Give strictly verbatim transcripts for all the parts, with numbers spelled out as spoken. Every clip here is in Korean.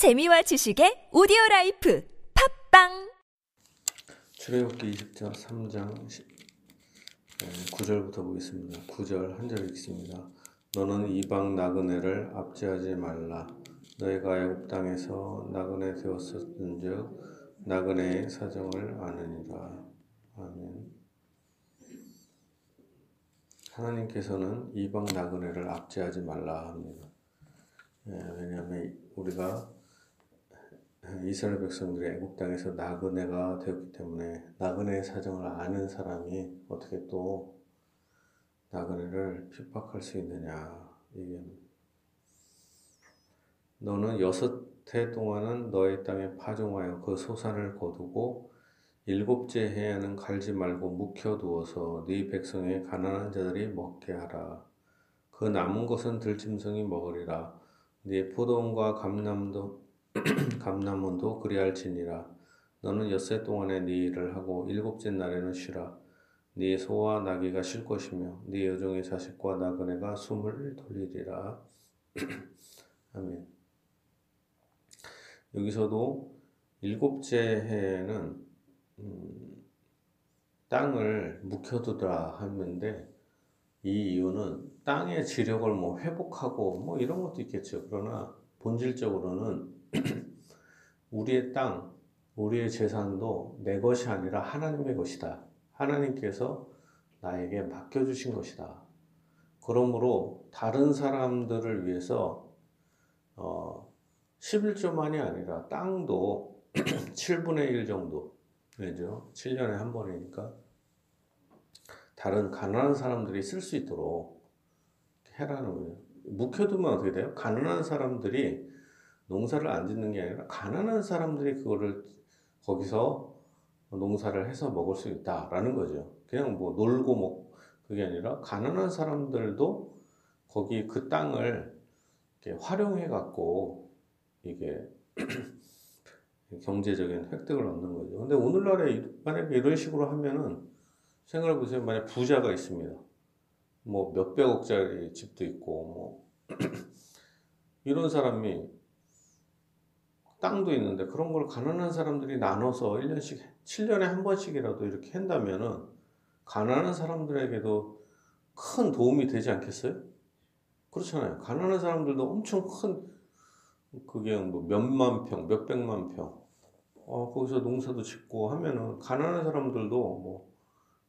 재미와 지식의 오디오라이프 팝빵. 출애굽기 이십삼 장 구 절부터 보겠습니다. 구 절 한 절 읽습니다. 너는 이방 나그네를 압제하지 말라. 너희가 애굽 땅에서 나그네 되었었는즉 나그네의 사정을 아느니라. 아멘. 하나님께서는 이방 나그네를 압제하지 말라 합니다. 예, 왜냐하면 우리가 이스라엘 백성들이 애국 땅에서 나그네가 되었기 때문에 나그네의 사정을 아는 사람이 어떻게 또 나그네를 핍박할 수 있느냐. 이게 너는 여섯 해 동안은 너의 땅에 파종하여 그 소산을 거두고 일곱째 해에는 갈지 말고 묵혀두어서 네 백성의 가난한 자들이 먹게 하라. 그 남은 것은 들짐승이 먹으리라. 네 포도원과 감람도 감람원도 그리할지니라. 너는 엿새 동안에 네 일을 하고 일곱째 날에는 쉬라. 네 소와 나귀가 쉴 것이며 네 여종의 자식과 나그네가 숨을 돌리리라. 아멘. 여기서도 일곱째 해에는 음, 땅을 묵혀두라 하는데, 이 이유는 땅의 지력을 뭐 회복하고 뭐 이런 것도 있겠죠. 그러나 본질적으로는 우리의 땅, 우리의 재산도 내 것이 아니라 하나님의 것이다. 하나님께서 나에게 맡겨주신 것이다. 그러므로 다른 사람들을 위해서 어, 십일 조만이 아니라 땅도 칠분의 일 정도, 그죠? 칠 년에 한 번이니까 다른 가난한 사람들이 쓸 수 있도록 해라는 거예요. 묵혀두면 어떻게 돼요? 가난한 사람들이 농사를 안 짓는 게 아니라 가난한 사람들이 그거를 거기서 농사를 해서 먹을 수 있다라는 거죠. 그냥 뭐 놀고 먹 그게 아니라 가난한 사람들도 거기 그 땅을 이렇게 활용해 갖고 이게 경제적인 획득을 얻는 거죠. 근데 오늘날에 만약에 이런 식으로 하면은 생각해 보세요. 만약 부자가 있습니다. 뭐 몇백억짜리 집도 있고 뭐 이런 사람이 땅도 있는데 그런 걸 가난한 사람들이 나눠서 일 년씩, 칠 년에 한 번씩이라도 이렇게 한다면은 가난한 사람들에게도 큰 도움이 되지 않겠어요? 그렇잖아요. 가난한 사람들도 엄청 큰, 그게 뭐 몇만 평, 몇백만 평, 어, 거기서 농사도 짓고 하면은 가난한 사람들도 뭐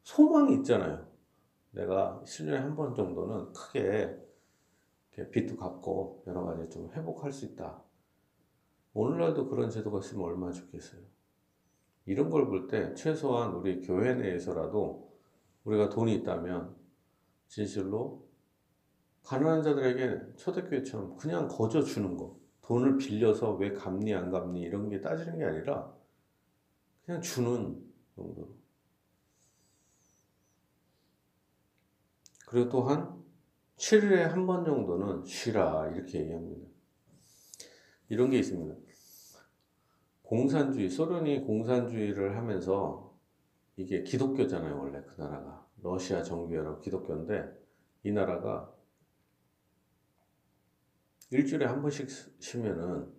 소망이 있잖아요. 내가 십 년에 한 번 정도는 크게 이렇게 빚도 갚고 여러 가지 좀 회복할 수 있다. 오늘날도 그런 제도가 있으면 얼마나 좋겠어요. 이런 걸 볼 때 최소한 우리 교회 내에서라도 우리가 돈이 있다면 진실로 가난한 자들에게 초대교회처럼 그냥 거저 주는 거, 돈을 빌려서 왜 갚니 안 갚니 이런 게 따지는 게 아니라 그냥 주는 정도로. 그리고 또한 칠 일에 한 번 정도는 쉬라 이렇게 얘기합니다. 이런 게 있습니다. 공산주의, 소련이 공산주의를 하면서, 이게 기독교잖아요, 원래 그 나라가. 러시아 정교회라고 기독교인데, 이 나라가 일주일에 한 번씩 쉬면은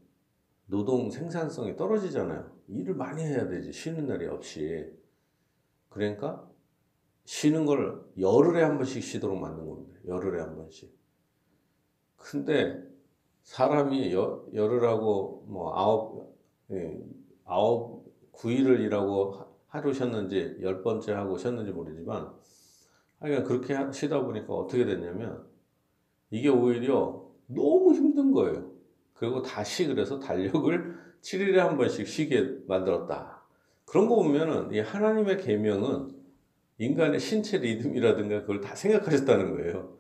노동 생산성이 떨어지잖아요. 일을 많이 해야 되지, 쉬는 날이 없이. 그러니까 쉬는 걸 열흘에 한 번씩 쉬도록 만든 겁니다. 열흘에 한 번씩. 근데 사람이 여, 열흘하고 뭐 아홉, 예, 아홉, 구 일을 일하고 하루 쉬었는지 열 번째 하고 쉬었는지 모르지만, 그러니까 그렇게 하, 쉬다 보니까 어떻게 됐냐면 이게 오히려 너무 힘든 거예요. 그리고 다시 그래서 달력을 칠 일에 한 번씩 쉬게 만들었다. 그런 거 보면은 이 하나님의 계명은 인간의 신체 리듬이라든가 그걸 다 생각하셨다는 거예요.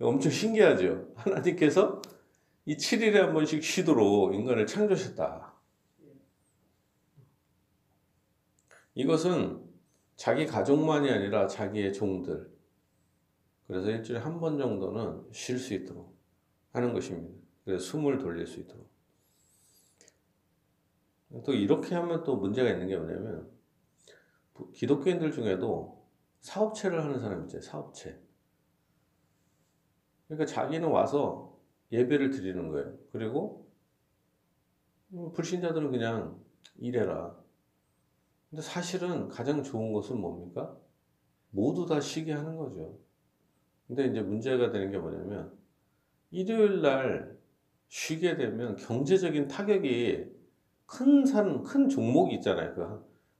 엄청 신기하죠. 하나님께서 이 칠 일에 한 번씩 쉬도록 인간을 창조하셨다. 이것은 자기 가족만이 아니라 자기의 종들. 그래서 일주일에 한 번 정도는 쉴 수 있도록 하는 것입니다. 그래서 숨을 돌릴 수 있도록. 또 이렇게 하면 또 문제가 있는 게 뭐냐면, 기독교인들 중에도 사업체를 하는 사람 있잖아요. 사업체. 그러니까 자기는 와서 예배를 드리는 거예요. 그리고 뭐 불신자들은 그냥 이래라. 근데 사실은 가장 좋은 것은 뭡니까? 모두 다 쉬게 하는 거죠. 근데 이제 문제가 되는 게 뭐냐면 일요일 날 쉬게 되면 경제적인 타격이 큰 산, 큰 종목이 있잖아요.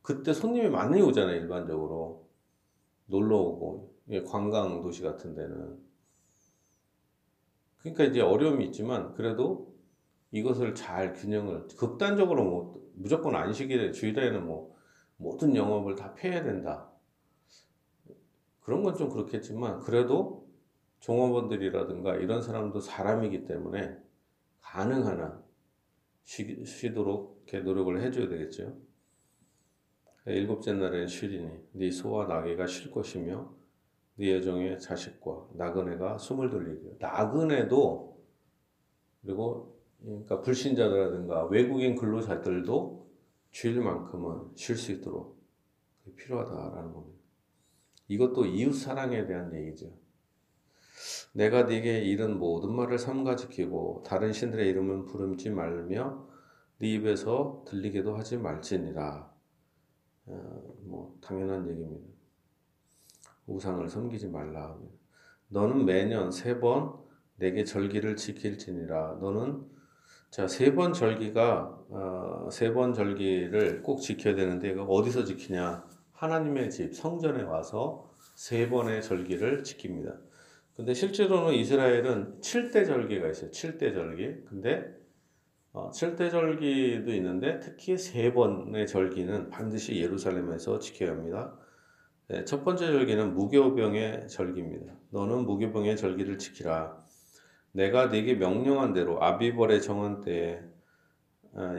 그, 그때 손님이 많이 오잖아요. 일반적으로. 놀러 오고, 예, 관광 도시 같은 데는. 그러니까 이제 어려움이 있지만 그래도 이것을 잘 균형을, 극단적으로 뭐, 무조건 안 쉬게, 주일에는 뭐, 모든 영업을 다 폐해야 된다. 그런 건 좀 그렇겠지만 그래도 종업원들이라든가 이런 사람도 사람이기 때문에 가능한 한 쉬, 쉬도록 이렇게 노력을 해줘야 되겠죠. 일곱째 날에는 쉬리니 네 소와 나귀가 쉴 것이며 네 여종의 자식과 나그네가 숨을 돌리리라. 나그네도 그리고 그러니까 불신자라든가 외국인 근로자들도 주일만큼은 쉴 수 있도록 필요하다라는 겁니다. 이것도 이웃사랑에 대한 얘기죠. 내가 네게 이른 모든 말을 삼가 지키고 다른 신들의 이름은 부름지 말며 네 입에서 들리게도 하지 말지니라. 어, 뭐 당연한 얘기입니다. 우상을 섬기지 말라 합니다. 너는 매년 세 번 내게 절기를 지킬지니라. 너는 자, 세 번 절기가 어, 세 번 절기를 꼭 지켜야 되는데 이거 어디서 지키냐? 하나님의 집, 성전에 와서 세 번의 절기를 지킵니다. 근데 실제로는 이스라엘은 칠 대 절기가 있어요. 칠 대 절기. 근데 어, 칠 대 절기도 있는데 특히 세 번의 절기는 반드시 예루살렘에서 지켜야 합니다. 네, 첫 번째 절기는 무교병의 절기입니다. 너는 무교병의 절기를 지키라. 내가 네게 명령한 대로 아비벌의 정한 때에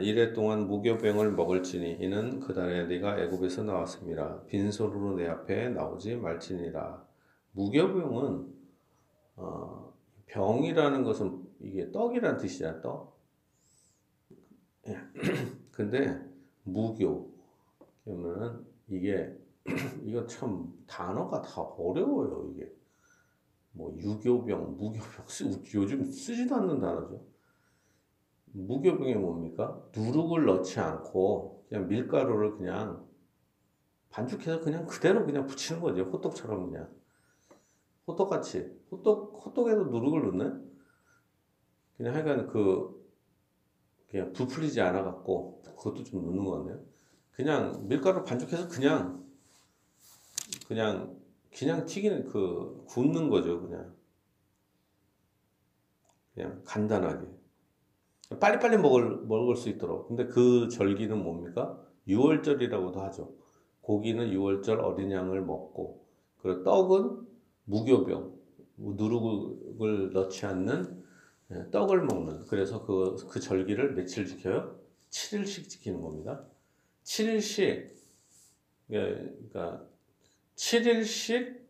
이래 동안 무교병을 먹을지니 이는 그 달에 네가 애굽에서 나왔음이라. 빈손으로 내 앞에 나오지 말지니라. 무교병은 어, 병이라는 것은 이게 떡이란 뜻이잖아. 떡. 근데 무교 그러면은 이게 이거 참 단어가 다 어려워요. 이게 뭐 유교병, 무교병 쓰, 요즘 쓰지도 않는 단어죠. 무교병이 뭡니까? 누룩을 넣지 않고 그냥 밀가루를 그냥 반죽해서 그냥 그대로 그냥 붙이는 거죠. 호떡처럼 그냥. 호떡같이. 호떡, 호떡에도 누룩을 넣네? 그냥 하여간 그, 그냥 부풀리지 않아갖고 그것도 좀 넣는 것 같네요. 그냥 밀가루 반죽해서 그냥, 그냥, 그냥 튀기는 그, 굽는 거죠. 그냥. 그냥 간단하게. 빨리빨리 먹을, 먹을 수 있도록. 근데 그 절기는 뭡니까? 유월절이라고도 하죠. 고기는 유월절 어린 양을 먹고, 그리고 떡은 무교병, 누룩을 넣지 않는 떡을 먹는. 그래서 그, 그 절기를 며칠 지켜요? 칠 일씩 지키는 겁니다. 칠 일씩, 그러니까, 칠 일씩,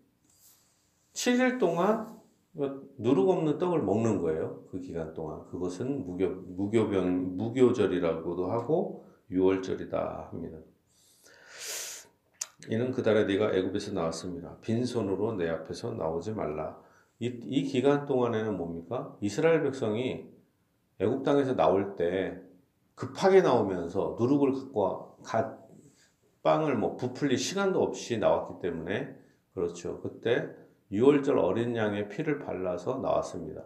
칠 일 동안 누룩 없는 떡을 먹는 거예요. 그 기간 동안. 그것은 무교, 무교병, 무교절이라고도 하고 유월절이다 합니다. 이는 그 달에 네가 애굽에서 나왔습니다. 빈손으로 내 앞에서 나오지 말라. 이, 이 기간 동안에는 뭡니까? 이스라엘 백성이 애굽 땅에서 나올 때 급하게 나오면서 누룩을 갖고 갓 빵을 뭐 부풀릴 시간도 없이 나왔기 때문에 그렇죠. 그때 유월절 어린 양의 피를 발라서 나왔습니다.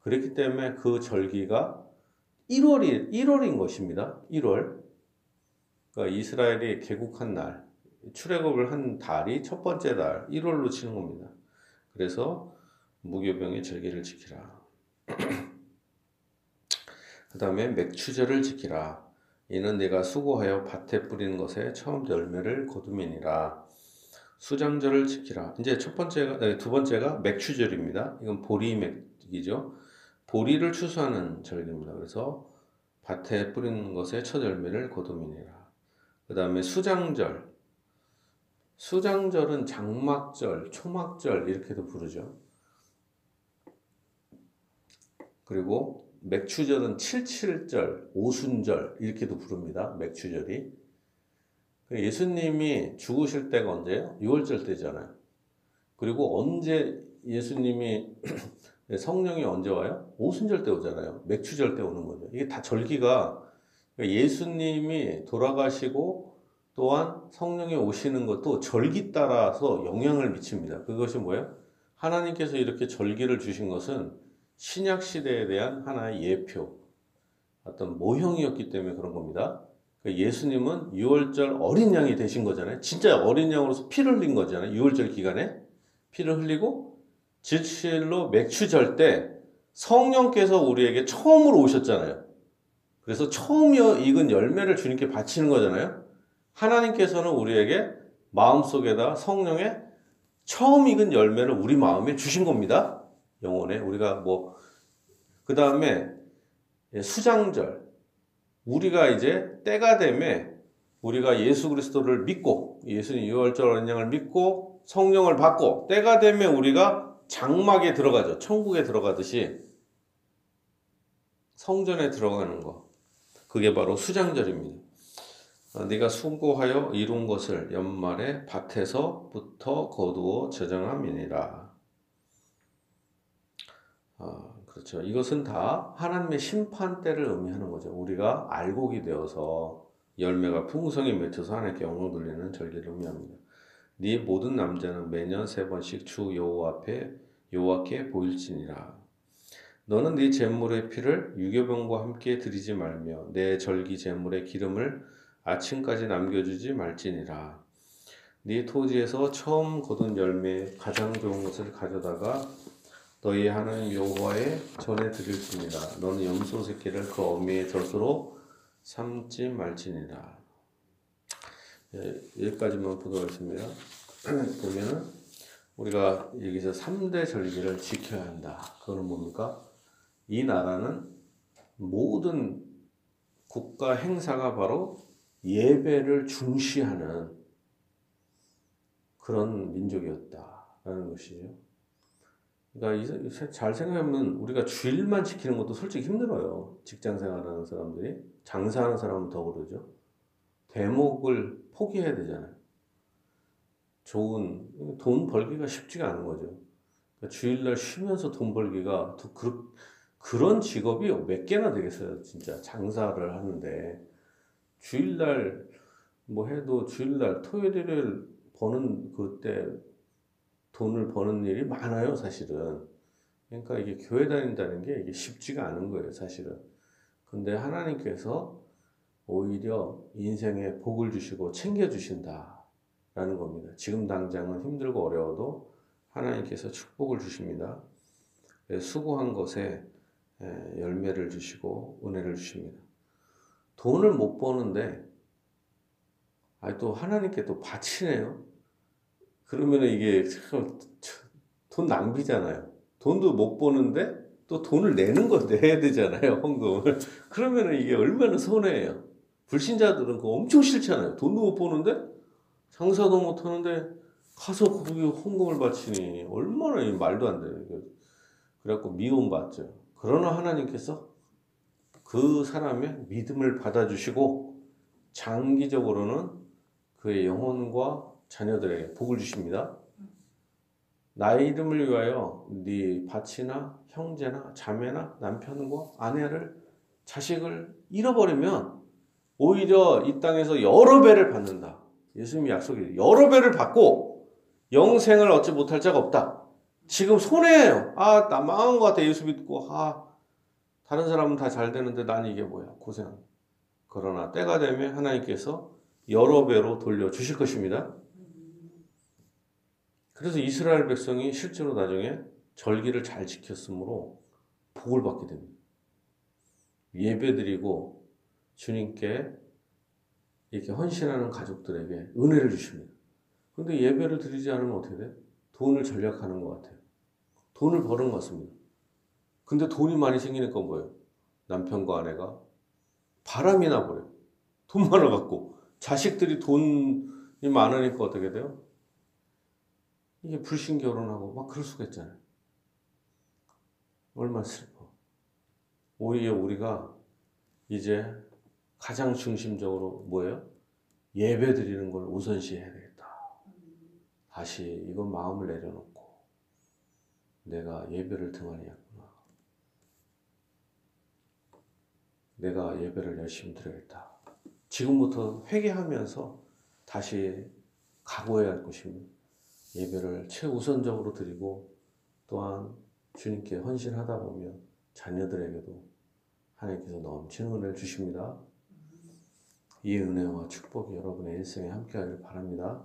그렇기 때문에 그 절기가 일월이, 일월인 것입니다. 일월. 그러니까 이스라엘이 개국한 날, 출애굽을 한 달이 첫 번째 달, 일월로 치는 겁니다. 그래서 무교병의 절기를 지키라. 그 다음에 맥추절을 지키라. 이는 내가 수고하여 밭에 뿌린 것에 처음 열매를 거둠이니라. 수장절을 지키라. 이제 첫 번째가, 두 번째가 맥추절입니다. 이건 보리맥이죠. 보리를 추수하는 절기입니다. 그래서 밭에 뿌리는 것의 첫 열매를 거둠이니라. 그 다음에 수장절. 수장절은 장막절, 초막절 이렇게도 부르죠. 그리고 맥추절은 칠칠절, 오순절 이렇게도 부릅니다. 맥추절이. 예수님이 죽으실 때가 언제예요? 유월절 때잖아요. 그리고 언제 예수님이 성령이 언제 와요? 오순절 때 오잖아요. 맥추절 때 오는 거죠. 이게 다 절기가 예수님이 돌아가시고 또한 성령이 오시는 것도 절기 따라서 영향을 미칩니다. 그것이 뭐예요? 하나님께서 이렇게 절기를 주신 것은 신약 시대에 대한 하나의 예표, 어떤 모형이었기 때문에 그런 겁니다. 예수님은 유월절 어린 양이 되신 거잖아요. 진짜 어린 양으로서 피를 흘린 거잖아요. 유월절 기간에 피를 흘리고 진실로 맥추절 때 성령께서 우리에게 처음으로 오셨잖아요. 그래서 처음 익은 열매를 주님께 바치는 거잖아요. 하나님께서는 우리에게 마음속에다 성령의 처음 익은 열매를 우리 마음에 주신 겁니다. 영혼에. 우리가 뭐, 그 다음에 수장절. 우리가 이제 때가 되면 우리가 예수 그리스도를 믿고, 예수님 유월절 어린 양을 믿고 성령을 받고, 때가 되면 우리가 장막에 들어가죠. 천국에 들어가듯이 성전에 들어가는 거, 그게 바로 수장절입니다. 네가 수고하여 이룬 것을 연말에 밭에서부터 거두어 저장함이니라. 아, 그렇죠. 이것은 다 하나님의 심판때를 의미하는 거죠. 우리가 알곡이 되어서 열매가 풍성히 맺혀서 하나님께 영광 돌리는 절기를 의미합니다. 네 모든 남자는 매년 세 번씩 주 여호와 앞에 여호와께 보일지니라. 너는 네 제물의 피를 유교병과 함께 드리지 말며 내 절기 제물의 기름을 아침까지 남겨주지 말지니라. 네 토지에서 처음 거둔 열매의 가장 좋은 것을 가져다가 너희 하나님 여호와에 전해 드릴지니라. 너는 염소 새끼를 그 어미의 젖으로 삼지 말지니라. 예, 여기까지만 보도록 하겠습니다. 보면은 우리가 여기서 삼대 절기를 지켜야 한다. 그거는 뭡니까? 이 나라는 모든 국가 행사가 바로 예배를 중시하는 그런 민족이었다라는 것이죠. 그러니까 잘 생각하면 우리가 주일만 지키는 것도 솔직히 힘들어요. 직장 생활하는 사람들이, 장사하는 사람은 더 그러죠. 대목을 포기해야 되잖아요. 좋은 돈 벌기가 쉽지가 않은 거죠. 그러니까 주일날 쉬면서 돈 벌기가 또 그, 그런 직업이 몇 개나 되겠어요. 진짜 장사를 하는데 주일날 뭐 해도 주일날 토요일을 버는 그때 돈을 버는 일이 많아요, 사실은. 그러니까 이게 교회 다닌다는 게 이게 쉽지가 않은 거예요, 사실은. 근데 하나님께서 오히려 인생에 복을 주시고 챙겨주신다라는 겁니다. 지금 당장은 힘들고 어려워도 하나님께서 축복을 주십니다. 수고한 것에 열매를 주시고 은혜를 주십니다. 돈을 못 버는데 아니 또 하나님께 또 바치네요. 그러면은 이게 참 돈 낭비잖아요. 돈도 못 버는데 또 돈을 내는 거 내야 되잖아요, 헌금을. 그러면은 이게 얼마나 손해예요. 불신자들은 그거 엄청 싫잖아요. 돈도 못 버는데 장사도 못 하는데 가서 거기 헌금을 바치니 얼마나 이 말도 안 돼요. 그래갖고 미움받죠. 그러나 하나님께서 그 사람의 믿음을 받아주시고 장기적으로는 그의 영혼과 자녀들에게 복을 주십니다. 나의 이름을 위하여 네 밭이나 형제나 자매나 남편과 아내를 자식을 잃어버리면 오히려 이 땅에서 여러 배를 받는다. 예수님의 약속이 여러 배를 받고 영생을 얻지 못할 자가 없다. 지금 손해예요. 아, 나 망한 것 같아. 예수 믿고 아 다른 사람은 다 잘 되는데 난 이게 뭐야. 고생. 그러나 때가 되면 하나님께서 여러 배로 돌려주실 것입니다. 그래서 이스라엘 백성이 실제로 나중에 절기를 잘 지켰으므로 복을 받게 됩니다. 예배드리고 주님께 이렇게 헌신하는 가족들에게 은혜를 주십니다. 그런데 예배를 드리지 않으면 어떻게 돼요? 돈을 절약하는 것 같아요. 돈을 버는 것 같습니다. 근데 돈이 많이 생기는 건 뭐예요? 남편과 아내가 바람이 나버려요. 돈 많아갖고. 자식들이 돈이 많으니까 어떻게 돼요? 이게 불신 결혼하고 막 그럴 수가 있잖아요. 얼마나 슬퍼. 오히려 우리가 이제 가장 중심적으로 뭐예요? 예배 드리는 걸 우선시 해야 되겠다. 다시 이건 마음을 내려놓고 내가 예배를 등한히 했구나. 내가 예배를 열심히 드려야겠다. 지금부터 회개하면서 다시 각오해야 할 것입니다. 예배를 최우선적으로 드리고 또한 주님께 헌신하다 보면 자녀들에게도 하나님께서 넘치는 은혜를 주십니다. 이 은혜와 축복이 여러분의 일생에 함께하길 바랍니다.